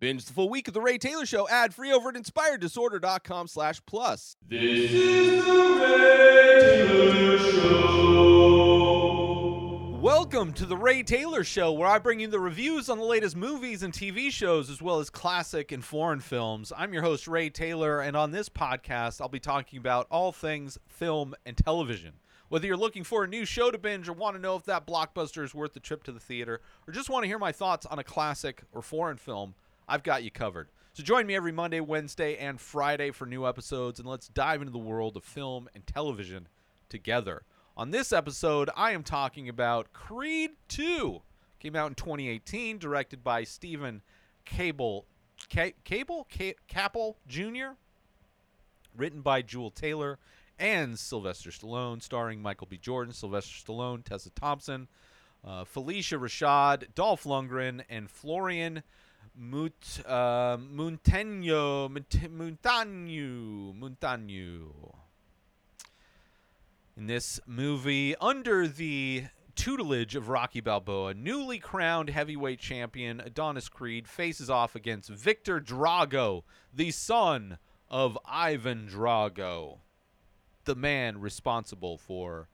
Binge the full week of The Ray Taylor Show ad-free over at inspireddisorder.com/plus. This is The Ray Taylor Show. Welcome to The Ray Taylor Show, where I bring you the reviews on the latest movies and TV shows, as well as classic and foreign films. I'm your host, Ray Taylor, and on this podcast, I'll be talking about all things film and television. Whether you're looking for a new show to binge or want to know if that blockbuster is worth the trip to the theater, or just want to hear my thoughts on a classic or foreign film, I've got you covered. So join me every Monday, Wednesday, and Friday for new episodes, and let's dive into the world of film and television together. On this episode, I am talking about Creed II. Came out in 2018, directed by Steven Caple Jr., written by Joel Taylor and Sylvester Stallone, starring Michael B. Jordan, Sylvester Stallone, Tessa Thompson, Felicia Rashad, Dolph Lundgren, and Florian Munteanu. In this movie, under the tutelage of Rocky Balboa, newly crowned heavyweight champion Adonis Creed faces off against Viktor Drago, the son of Ivan Drago, the man responsible for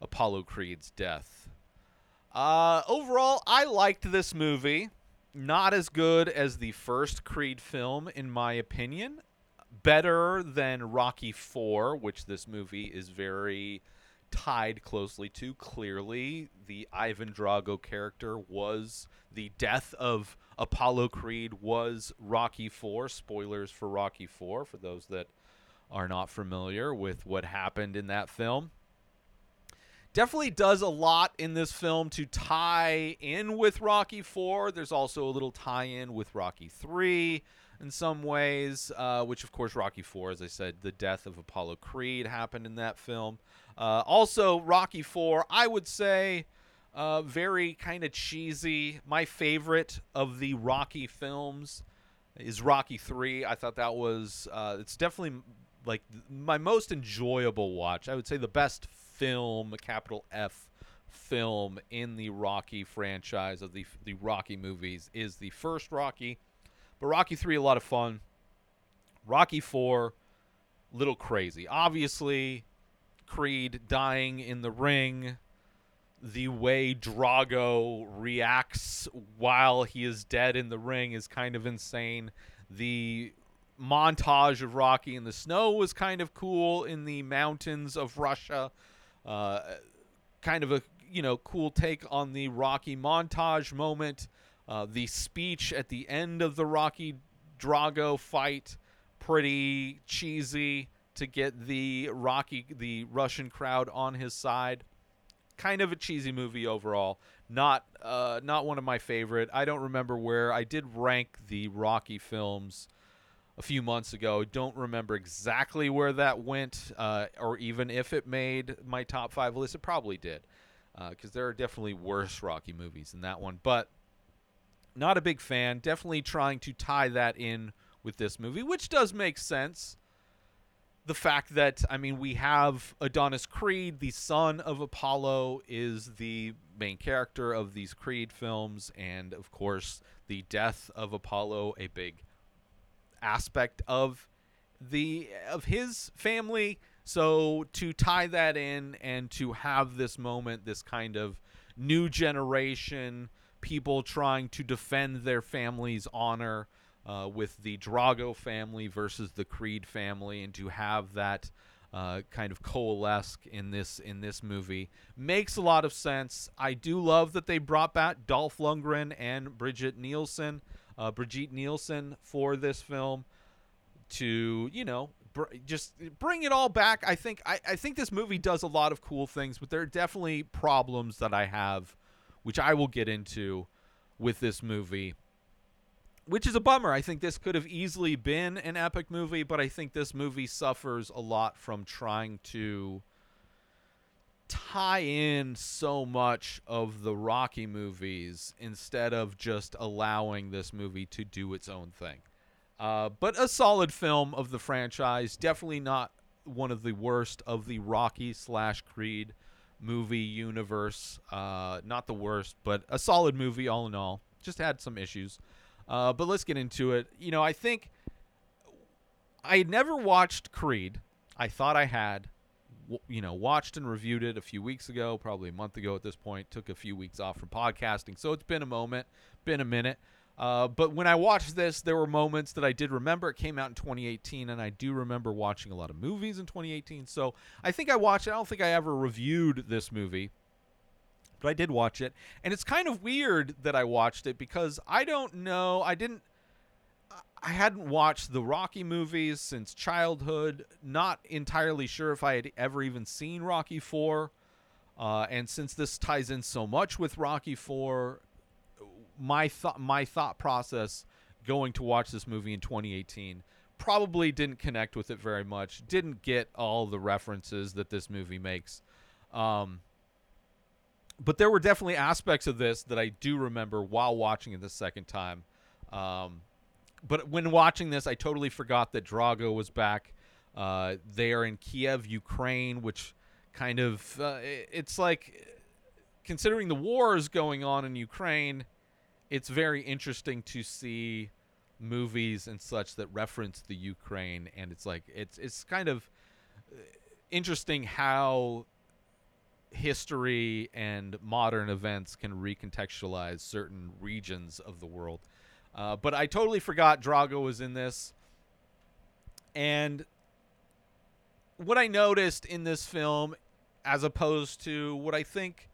Apollo Creed's death. Overall, I liked this movie. Not as good as the first Creed film, in my opinion. Better than Rocky IV, which this movie is very tied closely to. Clearly, the Ivan Drago character was the death of Apollo Creed, was Rocky IV. Spoilers for Rocky IV, for those that are not familiar with what happened in that film. Definitely does a lot in this film to tie in with Rocky IV. There's also a little tie-in with Rocky III in some ways, which, of course, Rocky IV, as I said, the death of Apollo Creed happened in that film. Also, Rocky IV, I would say, very kind of cheesy. My favorite of the Rocky films is Rocky III. I thought that was it's definitely like my most enjoyable watch. I would say the best film, capital F film, in the Rocky franchise of the Rocky movies is the first Rocky. But Rocky 3, a lot of fun. Rocky 4, little crazy. Obviously, Creed dying in the ring, the way Drago reacts while he is dead in the ring is kind of insane. The montage of Rocky in the snow was kind of cool in the mountains of Russia. Kind of a cool take on the Rocky montage moment. The speech at the end of the Rocky Drago fight, pretty cheesy to get the Russian crowd on his side. Kind of a cheesy movie overall. Not one of my favorite. I don't remember where I did rank the Rocky films a few months ago. I don't remember exactly where that went, or even if it made my top five list. It probably did, because there are definitely worse Rocky movies than that one. But not a big fan. Definitely trying to tie that in with this movie, which does make sense. The fact that, we have Adonis Creed, the son of Apollo, is the main character of these Creed films. And, of course, the death of Apollo, a big aspect of his family. So to tie that in and to have this moment, this kind of new generation people trying to defend their family's honor, with the Drago family versus the Creed family, and to have that kind of coalesce in this movie makes a lot of sense. I do love that they brought back Dolph Lundgren and Brigitte Nielsen for this film to, just bring it all back. I think this movie does a lot of cool things, but there are definitely problems that I have, which I will get into, with this movie, which is a bummer. I think this could have easily been an epic movie, but I think this movie suffers a lot from trying to tie in so much of the Rocky movies instead of just allowing this movie to do its own thing. But a solid film of the franchise, definitely not one of the worst of the Rocky/Creed movie universe. Not the worst, but a solid movie all in all. Just had some issues. But let's get into it. You know, I think I had never watched Creed. I thought I had, you know, watched and reviewed it a few weeks ago, probably a month ago at this point. Took a few weeks off from podcasting, so it's been a minute. But when I watched this, there were moments that I did remember. It came out in 2018, and I do remember watching a lot of movies in 2018. So I think I watched it. I don't think I ever reviewed this movie, but I did watch it. And it's kind of weird that I watched it because I don't know. I hadn't watched the Rocky movies since childhood. Not entirely sure if I had ever even seen Rocky IV. And since this ties in so much with Rocky IV, my thought process going to watch this movie in 2018 probably didn't connect with it very much. Didn't get all the references that this movie makes. But there were definitely aspects of this that I do remember while watching it the second time. But when watching this, I totally forgot that Drago was back. They are in Kiev, Ukraine, which kind of it's like considering the wars going on in Ukraine, it's very interesting to see movies and such that reference the Ukraine. And it's like it's kind of interesting how history and modern events can recontextualize certain regions of the world. But I totally forgot Drago was in this. And what I noticed in this film, as opposed to what I think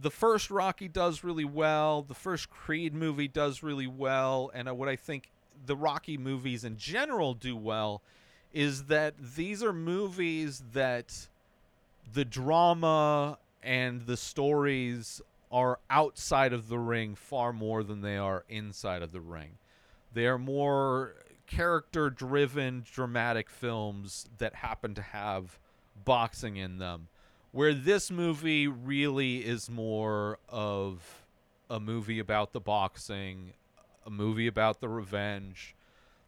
the first Rocky does really well, the first Creed movie does really well, and what I think the Rocky movies in general do well, is that these are movies that the drama and the stories are outside of the ring far more than they are inside of the ring. They are more character-driven, dramatic films that happen to have boxing in them, where this movie really is more of a movie about the boxing, a movie about the revenge.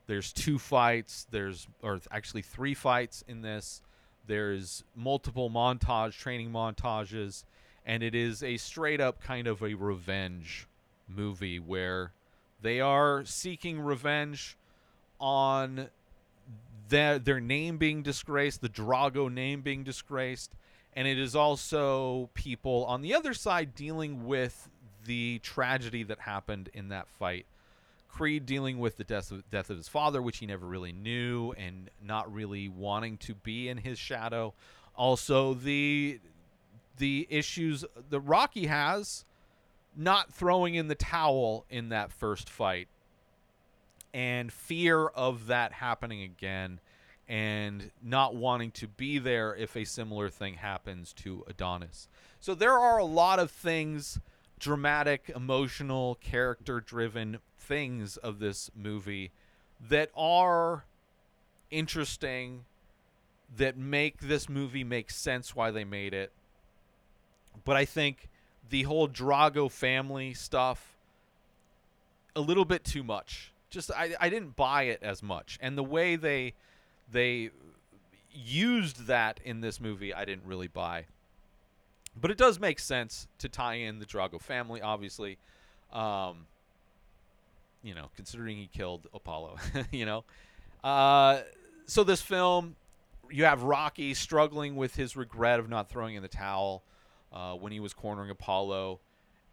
There's two fights. There's actually three fights in this. There's multiple training montages. And it is a straight-up kind of a revenge movie where they are seeking revenge on their name being disgraced, the Drago name being disgraced. And it is also people on the other side dealing with the tragedy that happened in that fight. Creed dealing with the death of his father, which he never really knew, and not really wanting to be in his shadow. Also, the issues that Rocky has, not throwing in the towel in that first fight and fear of that happening again and not wanting to be there if a similar thing happens to Adonis. So there are a lot of things, dramatic, emotional, character-driven things of this movie that are interesting, that make this movie make sense why they made it. But I think the whole Drago family stuff, a little bit too much. Just I didn't buy it as much. And the way they used that in this movie, I didn't really buy. But it does make sense to tie in the Drago family, obviously. You know, considering he killed Apollo, you know. So this film, you have Rocky struggling with his regret of not throwing in the towel when he was cornering Apollo,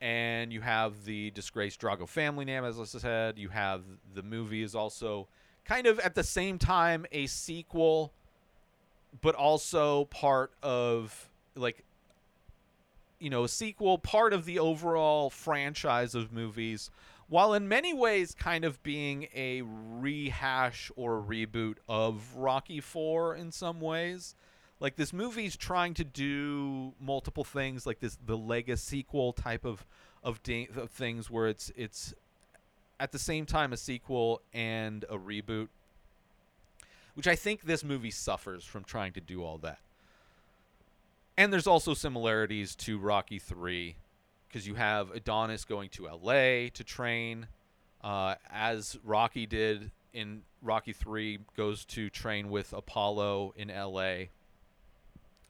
and you have the disgraced Drago family name, as I said. You have the movie is also kind of at the same time a sequel, but also part of, like, you know, a sequel, part of the overall franchise of movies, while in many ways kind of being a rehash or a reboot of Rocky IV in some ways. Like, this movie's trying to do multiple things, like the Lego sequel type of things, where it's at the same time a sequel and a reboot, which I think this movie suffers from trying to do all that. And there's also similarities to Rocky III, because you have Adonis going to L.A. to train, as Rocky did in Rocky III, goes to train with Apollo in L.A.,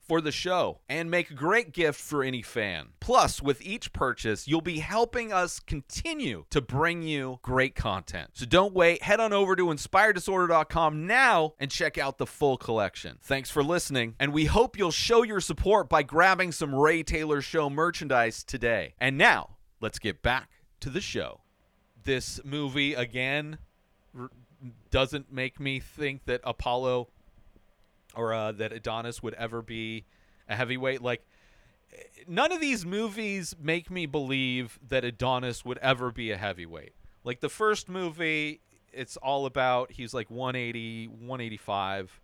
for the show and make a great gift for any fan. Plus, with each purchase, you'll be helping us continue to bring you great content. So don't wait. Head on over to inspireddisorder.com now and check out the full collection. Thanks for listening, and we hope you'll show your support by grabbing some Ray Taylor Show merchandise today. And now, let's get back to the show. This movie, again, doesn't make me think that Apollo that Adonis would ever be a heavyweight. Like, none of these movies make me believe that Adonis would ever be a heavyweight. Like, the first movie, it's all about he's like 180, 185,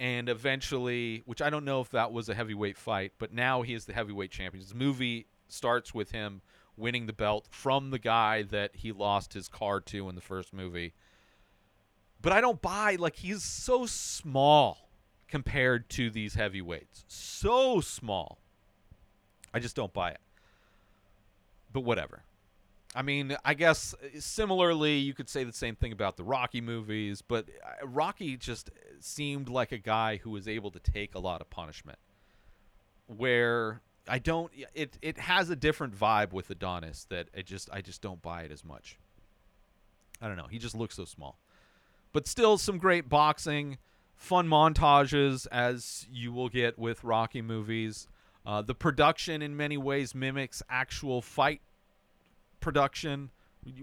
and eventually, which I don't know if that was a heavyweight fight, but now he is the heavyweight champion. This movie starts with him winning the belt from the guy that he lost his car to in the first movie. But I don't buy, like, he's so small compared to these heavyweights. So small. I just don't buy it. But whatever. I mean, I guess similarly, you could say the same thing about the Rocky movies, but Rocky just seemed like a guy who was able to take a lot of punishment. Where I don't, it has a different vibe with Adonis that I just don't buy it as much. I don't know. He just looks so small. But still some great boxing, fun montages, as you will get with Rocky movies. The production in many ways mimics actual fight production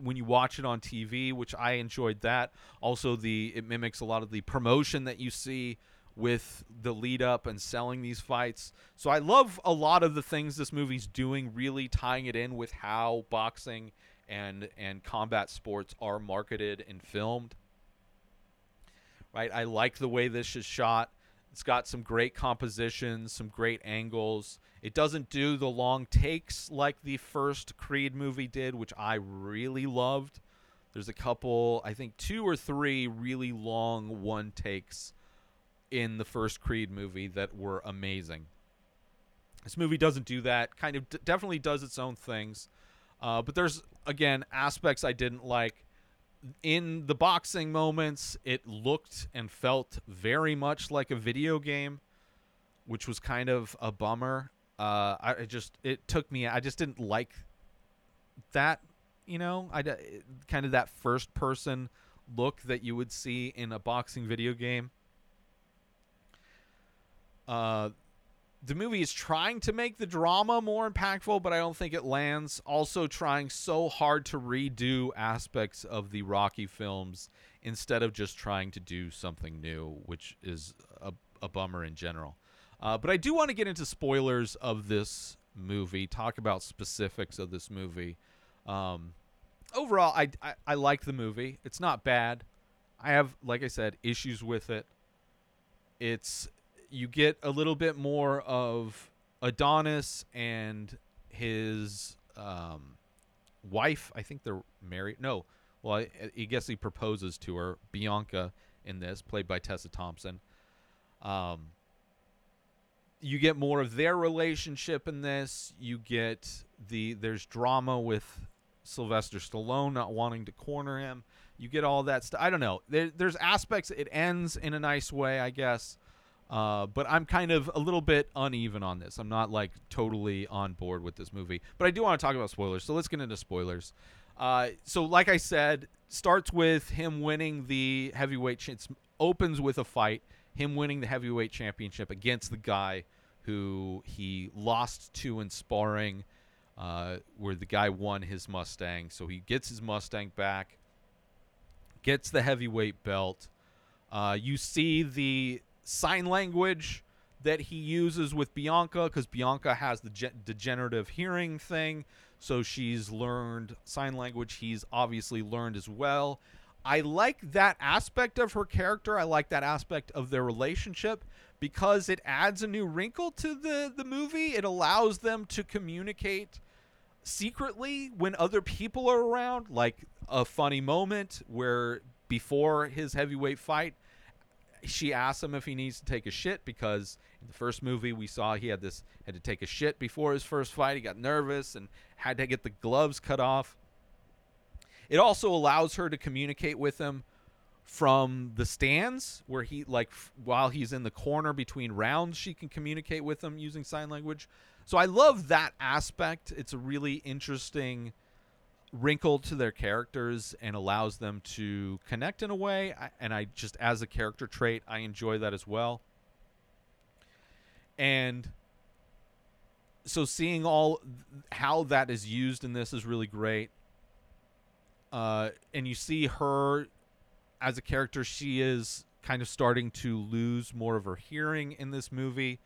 when you watch it on TV, which I enjoyed that. Also, it mimics a lot of the promotion that you see with the lead up and selling these fights. So I love a lot of the things this movie's doing, really tying it in with how boxing and combat sports are marketed and filmed. Right, I like the way this is shot. It's got some great compositions, some great angles. It doesn't do the long takes like the first Creed movie did, which I really loved. There's a couple, I think 2 or 3 really long one takes in the first Creed movie that were amazing. This movie doesn't do that. Kind of definitely does its own things. But there's, again, aspects I didn't like. In the boxing moments, it looked and felt very much like a video game, which was kind of a bummer. I just didn't like that, you know, kind of that first person look that you would see in a boxing video game. The movie is trying to make the drama more impactful, but I don't think it lands. Also trying so hard to redo aspects of the Rocky films instead of just trying to do something new, which is a bummer in general. But I do want to get into spoilers of this movie, talk about specifics of this movie. Overall, I like the movie. It's not bad. I have, like I said, issues with it. You get a little bit more of Adonis and his wife. I think they're married. No. Well, I guess he proposes to her, Bianca, in this, played by Tessa Thompson. You get more of their relationship in this. You get there's drama with Sylvester Stallone not wanting to corner him. You get all that stuff. I don't know. There's aspects. It ends in a nice way, I guess. But I'm kind of a little bit uneven on this. I'm not, like, totally on board with this movie. But I do want to talk about spoilers, so let's get into spoilers. So, like I said, starts with him winning the heavyweight opens with a fight, him winning the heavyweight championship against the guy who he lost to in sparring, where the guy won his Mustang. So he gets his Mustang back, gets the heavyweight belt. You see the sign language that he uses with Bianca, because Bianca has the degenerative hearing thing, so she's learned sign language. He's obviously learned as well. I like that aspect of her character. I like that aspect of their relationship because it adds a new wrinkle to the movie. It allows them to communicate secretly when other people are around. Like, a funny moment where before his heavyweight fight, she asks him if he needs to take a shit, because in the first movie we saw he had to take a shit before his first fight. He got nervous and had to get the gloves cut off. It also allows her to communicate with him from the stands, where he, like, while he's in the corner between rounds, she can communicate with him using sign language. So I love that aspect. It's a really interesting wrinkle to their characters and allows them to connect in a way. I just, as a character trait, I enjoy that as well. And so seeing all how that is used in this is really great. And you see her as a character, she is kind of starting to lose more of her hearing in this movie.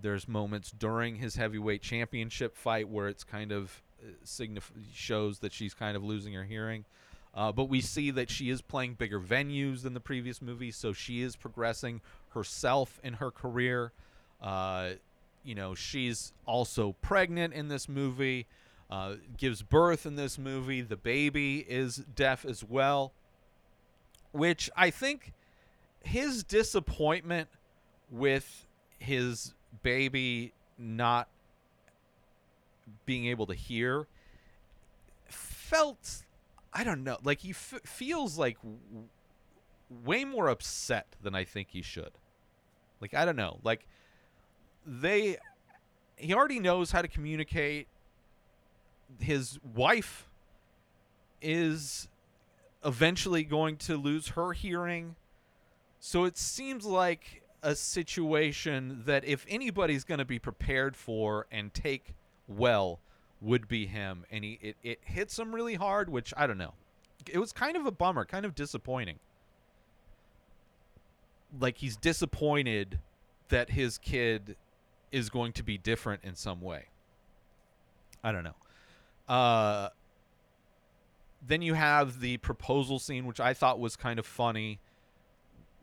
There's moments during his heavyweight championship fight where it's kind of shows that she's kind of losing her hearing. But we see that she is playing bigger venues than the previous movie, so she is progressing herself in her career. You know, she's also pregnant in this movie, gives birth in this movie. The baby is deaf as well, which I think his disappointment with his baby not being able to hear felt, I don't know, like he feels like way more upset than I think he should. Like, I don't know, like he already knows how to communicate. His wife is eventually going to lose her hearing. So it seems like a situation that if anybody's going to be prepared for and take well, would be him. And it hits him really hard, which I don't know. It was kind of a bummer, kind of disappointing. Like, he's disappointed that his kid is going to be different in some way. I don't know. Then you have the proposal scene, which I thought was kind of funny.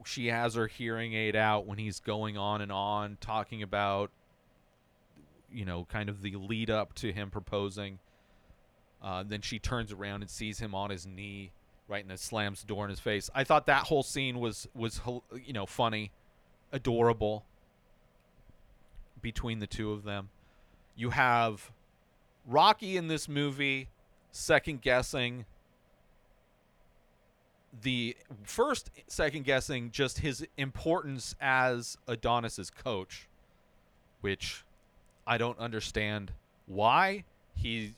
She has her hearing aid out when he's going on and on, talking about, you know, kind of the lead up to him proposing. Then she turns around and sees him on his knee, right, and slams the door in his face. I thought that whole scene was you know, funny, adorable between the two of them. You have Rocky in this movie second-guessing just his importance as Adonis's coach, which I don't understand why. He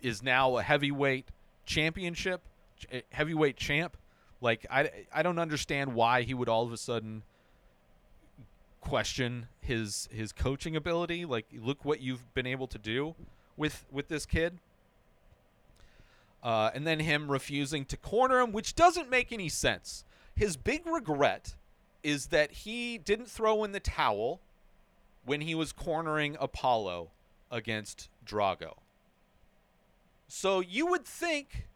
is now a heavyweight champ. Like, I don't understand why he would all of a sudden question his coaching ability. Like, look what you've been able to do with this kid. And then him refusing to corner him, which doesn't make any sense. His big regret is that he didn't throw in the towel when he was cornering Apollo against Drago. So you would think,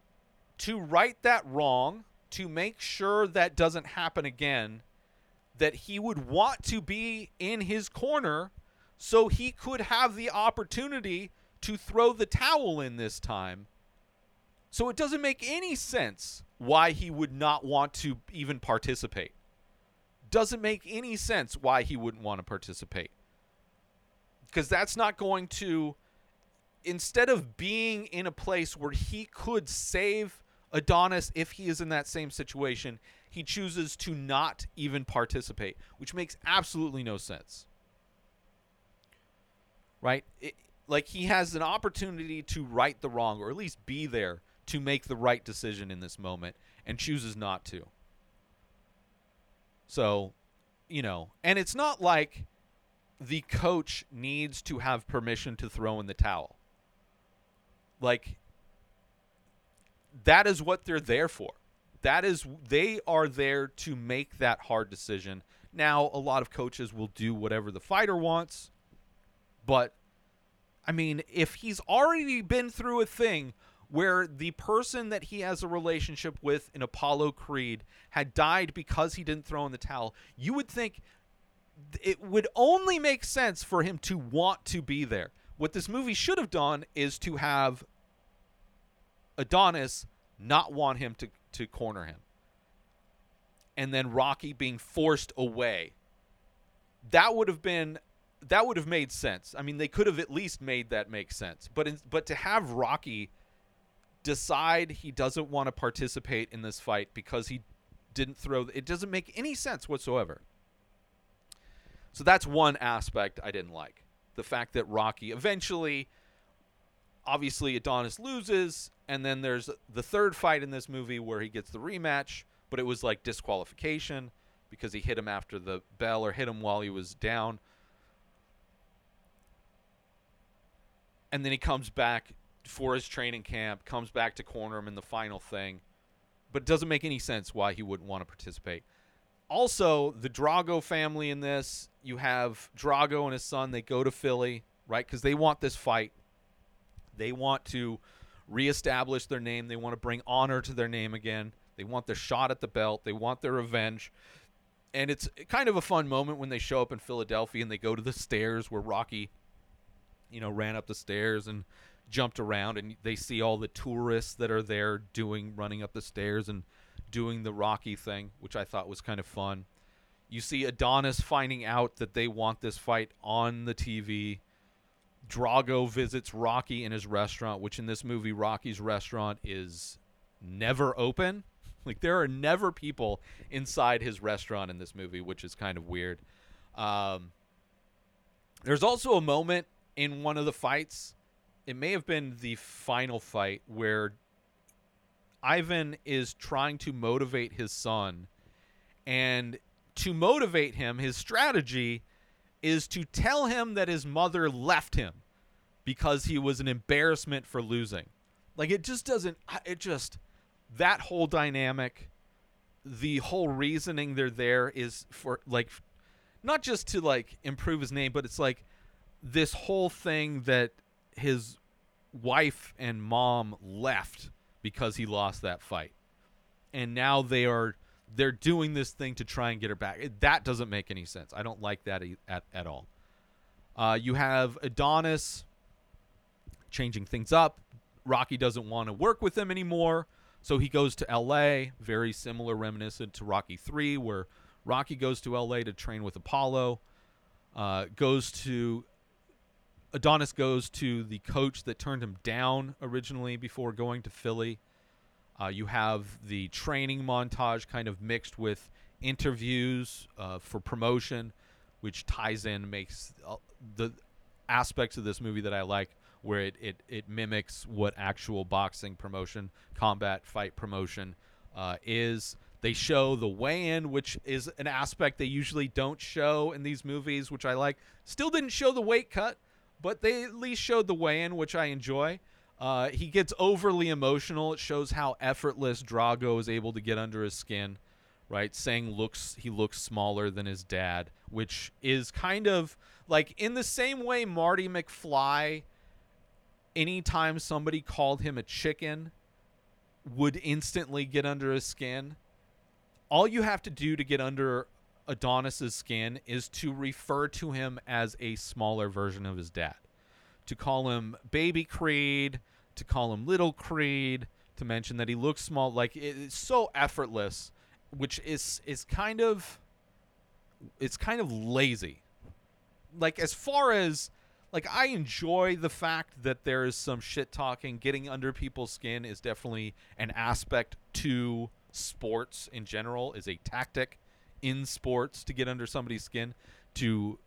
to right that wrong, to make sure that doesn't happen again, that he would want to be in his corner so he could have the opportunity to throw the towel in this time. So it doesn't make any sense why he would not want to even participate. Doesn't make any sense why he wouldn't want to participate. Because that's not going to, instead of being in a place where he could save Adonis if he is in that same situation, he chooses to not even participate, which makes absolutely no sense. Right? Like, he has an opportunity to right the wrong, or at least be there to make the right decision in this moment, and chooses not to. So, you know, and it's not like the coach needs to have permission to throw in the towel. Like, that is what they're there for. They are there to make that hard decision. Now, a lot of coaches will do whatever the fighter wants, but, I mean, if he's already been through a thing where the person that he has a relationship with in Apollo Creed had died because he didn't throw in the towel, you would think it would only make sense for him to want to be there. What this movie should have done is to have Adonis not want him to corner him. And then Rocky being forced away. That would have made sense. I mean, they could have at least made that make sense. But to have Rocky decide he doesn't want to participate in this fight because he didn't throw, it doesn't make any sense whatsoever. So that's one aspect I didn't like. The fact that Rocky eventually, obviously Adonis loses, and then there's the third fight in this movie where he gets the rematch, but it was like disqualification because he hit him after the bell or hit him while he was down. And then he comes back for his training camp, comes back to corner him in the final thing. But it doesn't make any sense why he wouldn't want to participate. Also, the Drago family in this, you have Drago and his son. They go to Philly, right, because they want this fight. They want to reestablish their name. They want to bring honor to their name again. They want their shot at the belt. They want their revenge. And it's kind of a fun moment when they show up in Philadelphia and they go to the stairs where Rocky, you know, ran up the stairs and jumped around, and they see all the tourists that are there running up the stairs and doing the Rocky thing, which I thought was kind of fun. You see Adonis finding out that they want this fight on the TV. Drago visits Rocky in his restaurant, which in this movie, Rocky's restaurant is never open. Like, there are never people inside his restaurant in this movie, which is kind of weird. There's also a moment in one of the fights, it may have been the final fight, where Ivan is trying to motivate his son. And to motivate him, his strategy is to tell him that his mother left him because he was an embarrassment for losing. Like, that whole dynamic, the whole reasoning they're there is for, like, not just to, like, improve his name, but it's like this whole thing that his wife and mom left because he lost that fight. And now they're doing this thing to try and get her back. That doesn't make any sense. I don't like that at all. You have Adonis changing things up. Rocky doesn't want to work with him anymore, so he goes to L.A., very similar, reminiscent to Rocky III, where Rocky goes to L.A. to train with Apollo, Adonis goes to the coach that turned him down originally before going to Philly. You have the training montage kind of mixed with interviews for promotion, which ties in, makes the aspects of this movie that I like, where it mimics what actual boxing promotion, combat fight promotion is. They show the weigh-in, which is an aspect they usually don't show in these movies, which I like. Still didn't show the weight cut, but they at least showed the weigh-in, which I enjoy. He gets overly emotional. It shows how effortless Drago is able to get under his skin, right? Saying he looks smaller than his dad, which is kind of like in the same way Marty McFly, anytime somebody called him a chicken, would instantly get under his skin. All you have to do to get under Adonis's skin is to refer to him as a smaller version of his dad, to call him Baby Creed, to call him Little Creed, to mention that he looks small. Like, it's so effortless, which is kind of lazy. Like, as far as, like, I enjoy the fact that there is some shit talking. Getting under people's skin is definitely an aspect to sports in general, is a tactic in sports to get under somebody's skin, to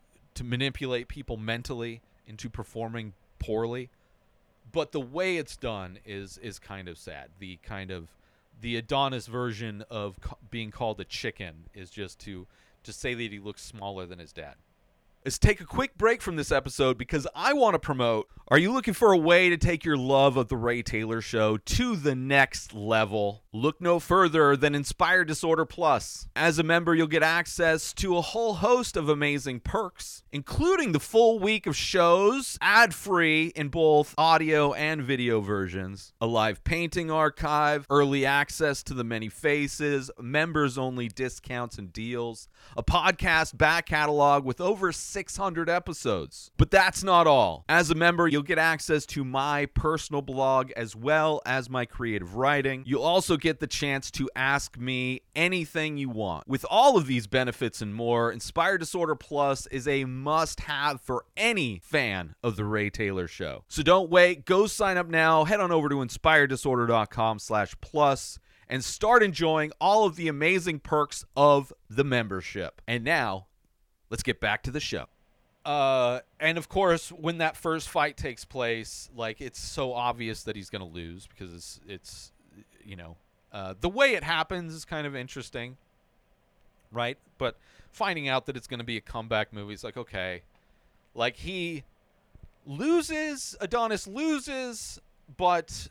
manipulate people mentally into performing poorly. But the way it's done is kind of sad. The Adonis version of being called a chicken is just to say that he looks smaller than his dad. Let's take a quick break from this episode because I want to promote. Are you looking for a way to take your love of The Ray Taylor Show to the next level? Look no further than Inspired Disorder Plus. As a member, you'll get access to a whole host of amazing perks, including the full week of shows, ad-free in both audio and video versions, a live painting archive, early access to The Many Faces, members-only discounts and deals, a podcast back catalog with over 600 episodes. But that's not all. As a member, you'll get access to my personal blog as well as my creative writing. You'll also get the chance to ask me anything you want. With all of these benefits and more, Inspired Disorder Plus is a must-have for any fan of The Ray Taylor Show. So don't wait. Go sign up now. Head on over to inspireddisorder.com/plus and start enjoying all of the amazing perks of the membership. And now, let's get back to the show. And of course, when that first fight takes place, like, it's so obvious that he's going to lose because it's you know, the way it happens is kind of interesting, right? But finding out that it's going to be a comeback movie is like, okay, like, he loses, Adonis loses, but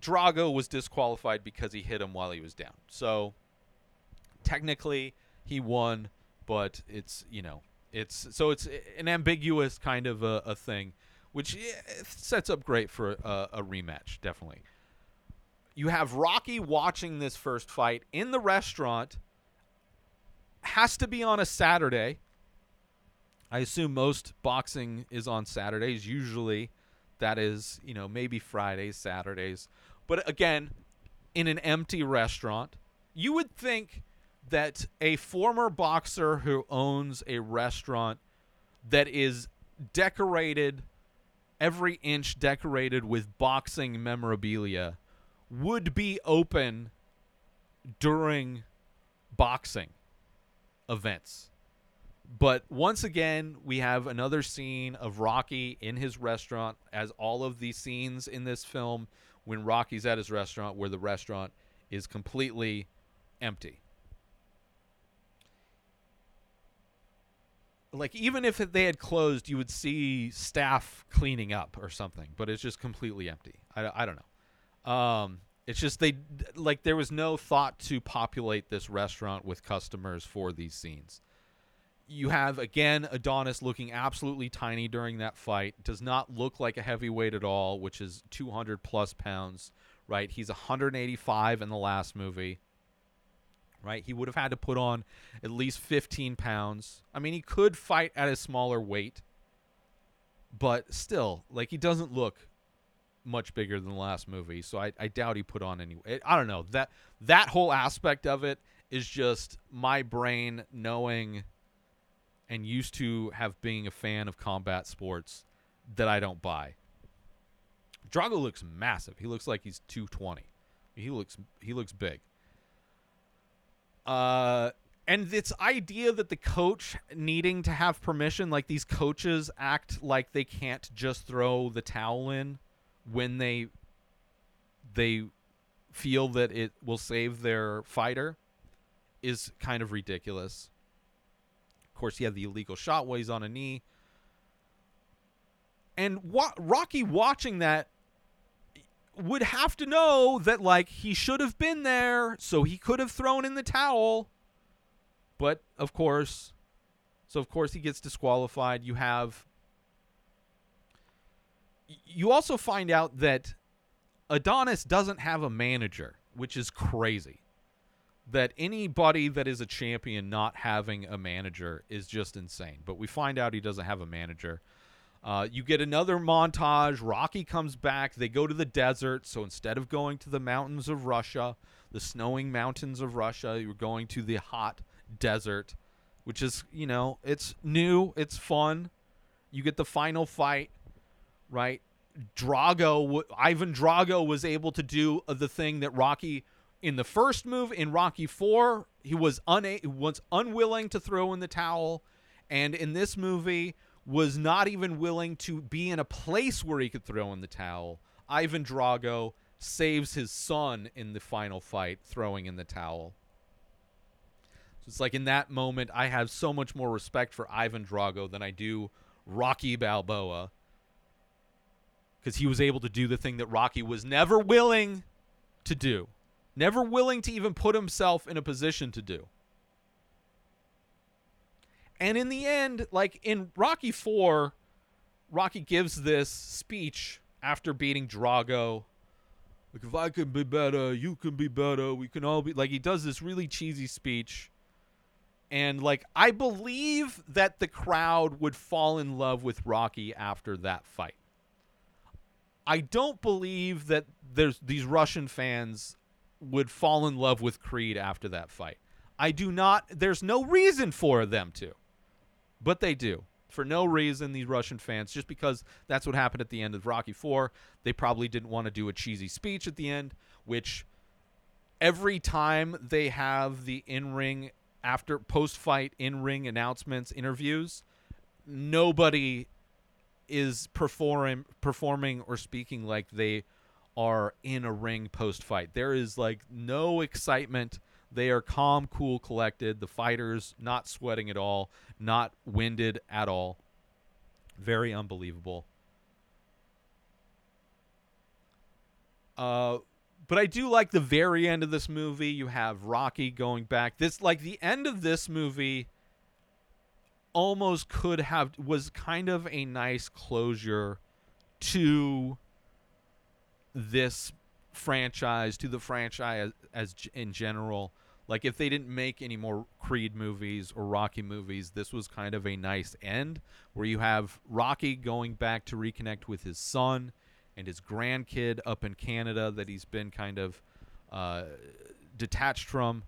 Drago was disqualified because he hit him while he was down. So technically he won, but it's, you know, it's, so it's an ambiguous kind of a thing, which sets up great for a rematch, definitely. You have Rocky watching this first fight in the restaurant. Has to be on a Saturday. I assume most boxing is on Saturdays. Usually that is, you know, maybe Fridays, Saturdays. But again, in an empty restaurant, you would think that a former boxer who owns a restaurant that is decorated, every inch decorated with boxing memorabilia, would be open during boxing events. But once again, we have another scene of Rocky in his restaurant, as all of the scenes in this film when Rocky's at his restaurant, where the restaurant is completely empty. Like, even if they had closed, you would see staff cleaning up or something, but it's just completely empty. I don't know. It's just they, like, there was no thought to populate this restaurant with customers for these scenes. You have, again, Adonis looking absolutely tiny during that fight. Does not look like a heavyweight at all, which is 200-plus pounds, right? He's 185 in the last movie, right? He would have had to put on at least 15 pounds. I mean, he could fight at a smaller weight, but still, like, he doesn't look much bigger than the last movie, so I doubt he put on any – I don't know. That whole aspect of it is just my brain knowing – and used to have being a fan of combat sports, that I don't buy. Drago looks massive. He looks like he's 220. He looks big. And this idea that the coach needing to have permission, like, these coaches act like they can't just throw the towel in when they feel that it will save their fighter, is kind of ridiculous. Of course, he had the illegal shot while he's on a knee. And Rocky watching that would have to know that, like, he should have been there, so he could have thrown in the towel. But, of course, he gets disqualified. You also find out that Adonis doesn't have a manager, which is crazy. That anybody that is a champion not having a manager is just insane. But we find out he doesn't have a manager. You get another montage. Rocky comes back. They go to the desert. So instead of going to the mountains of Russia, the snowing mountains of Russia, you're going to the hot desert, which is, you know, it's new. It's fun. You get the final fight, right? Ivan Drago was able to do the thing that Rocky... in the first move in Rocky IV, he was unwilling to throw in the towel, and in this movie was not even willing to be in a place where he could throw in the towel. Ivan Drago saves his son in the final fight, throwing in the towel. So it's like, in that moment, I have so much more respect for Ivan Drago than I do Rocky Balboa, because he was able to do the thing that Rocky was never willing to do. Never willing to even put himself in a position to do. And in the end, like, in Rocky IV, Rocky gives this speech after beating Drago. Like, if I can be better, you can be better, we can all be... Like, he does this really cheesy speech. And, like, I believe that the crowd would fall in love with Rocky after that fight. I don't believe that these Russian fans would fall in love with Creed after that fight. I do not. There's no reason for them to. But they do. For no reason, these Russian fans, just because that's what happened at the end of Rocky IV. They probably didn't want to do a cheesy speech at the end, which every time they have the in-ring after post-fight in-ring announcements, interviews, nobody is performing or speaking like they are in a ring post-fight. There is, like, no excitement. They are calm, cool, collected. The fighters not sweating at all, not winded at all. Very unbelievable. But I do like the very end of this movie. You have Rocky going back. This, like, the end of this movie almost was kind of a nice closure to this franchise, to the franchise as in general. Like, if they didn't make any more Creed movies or Rocky movies, this was kind of a nice end where you have Rocky going back to reconnect with his son and his grandkid up in Canada that he's been kind of detached from.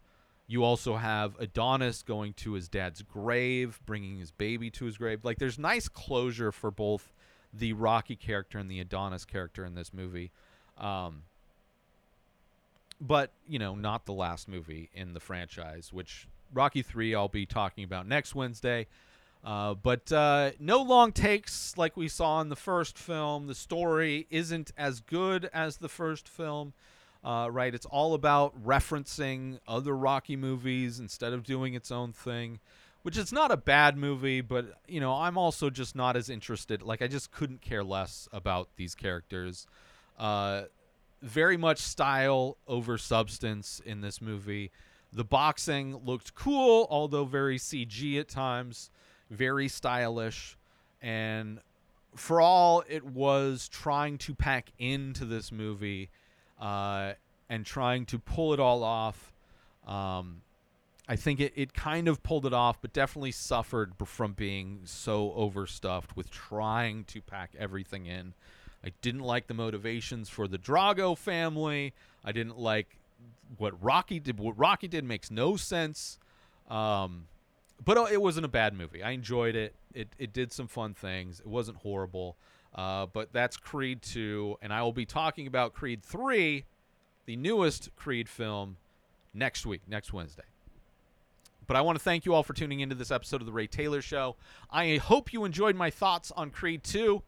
You also have Adonis going to his dad's grave, bringing his baby to his grave. Like, there's nice closure for both the Rocky character and the Adonis character in this movie. But, you know, not the last movie in the franchise, which Rocky 3 I'll be talking about next Wednesday. But no long takes like we saw in the first film. The story isn't as good as the first film, right? It's all about referencing other Rocky movies instead of doing its own thing, which is not a bad movie, but, you know, I'm also just not as interested. Like, I just couldn't care less about these characters. Very much style over substance in this movie. The boxing looked cool, although very CG at times. Very stylish, and for all it was trying to pack into this movie and trying to pull it all off, I think it kind of pulled it off, but definitely suffered from being so overstuffed with trying to pack everything in. I didn't like the motivations for the Drago family. I didn't like what Rocky did. What Rocky did makes no sense. But it wasn't a bad movie. I enjoyed it. It did some fun things. It wasn't horrible. But that's Creed 2, and I will be talking about Creed 3, the newest Creed film, next week, next Wednesday. But I want to thank you all for tuning into this episode of The Ray Taylor Show. I hope you enjoyed my thoughts on Creed 2.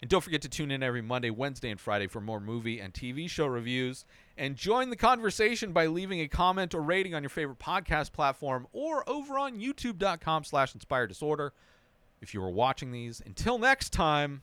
And don't forget to tune in every Monday, Wednesday, and Friday for more movie and TV show reviews. And join the conversation by leaving a comment or rating on your favorite podcast platform or over on youtube.com/inspireddisorder if you are watching these. Until next time,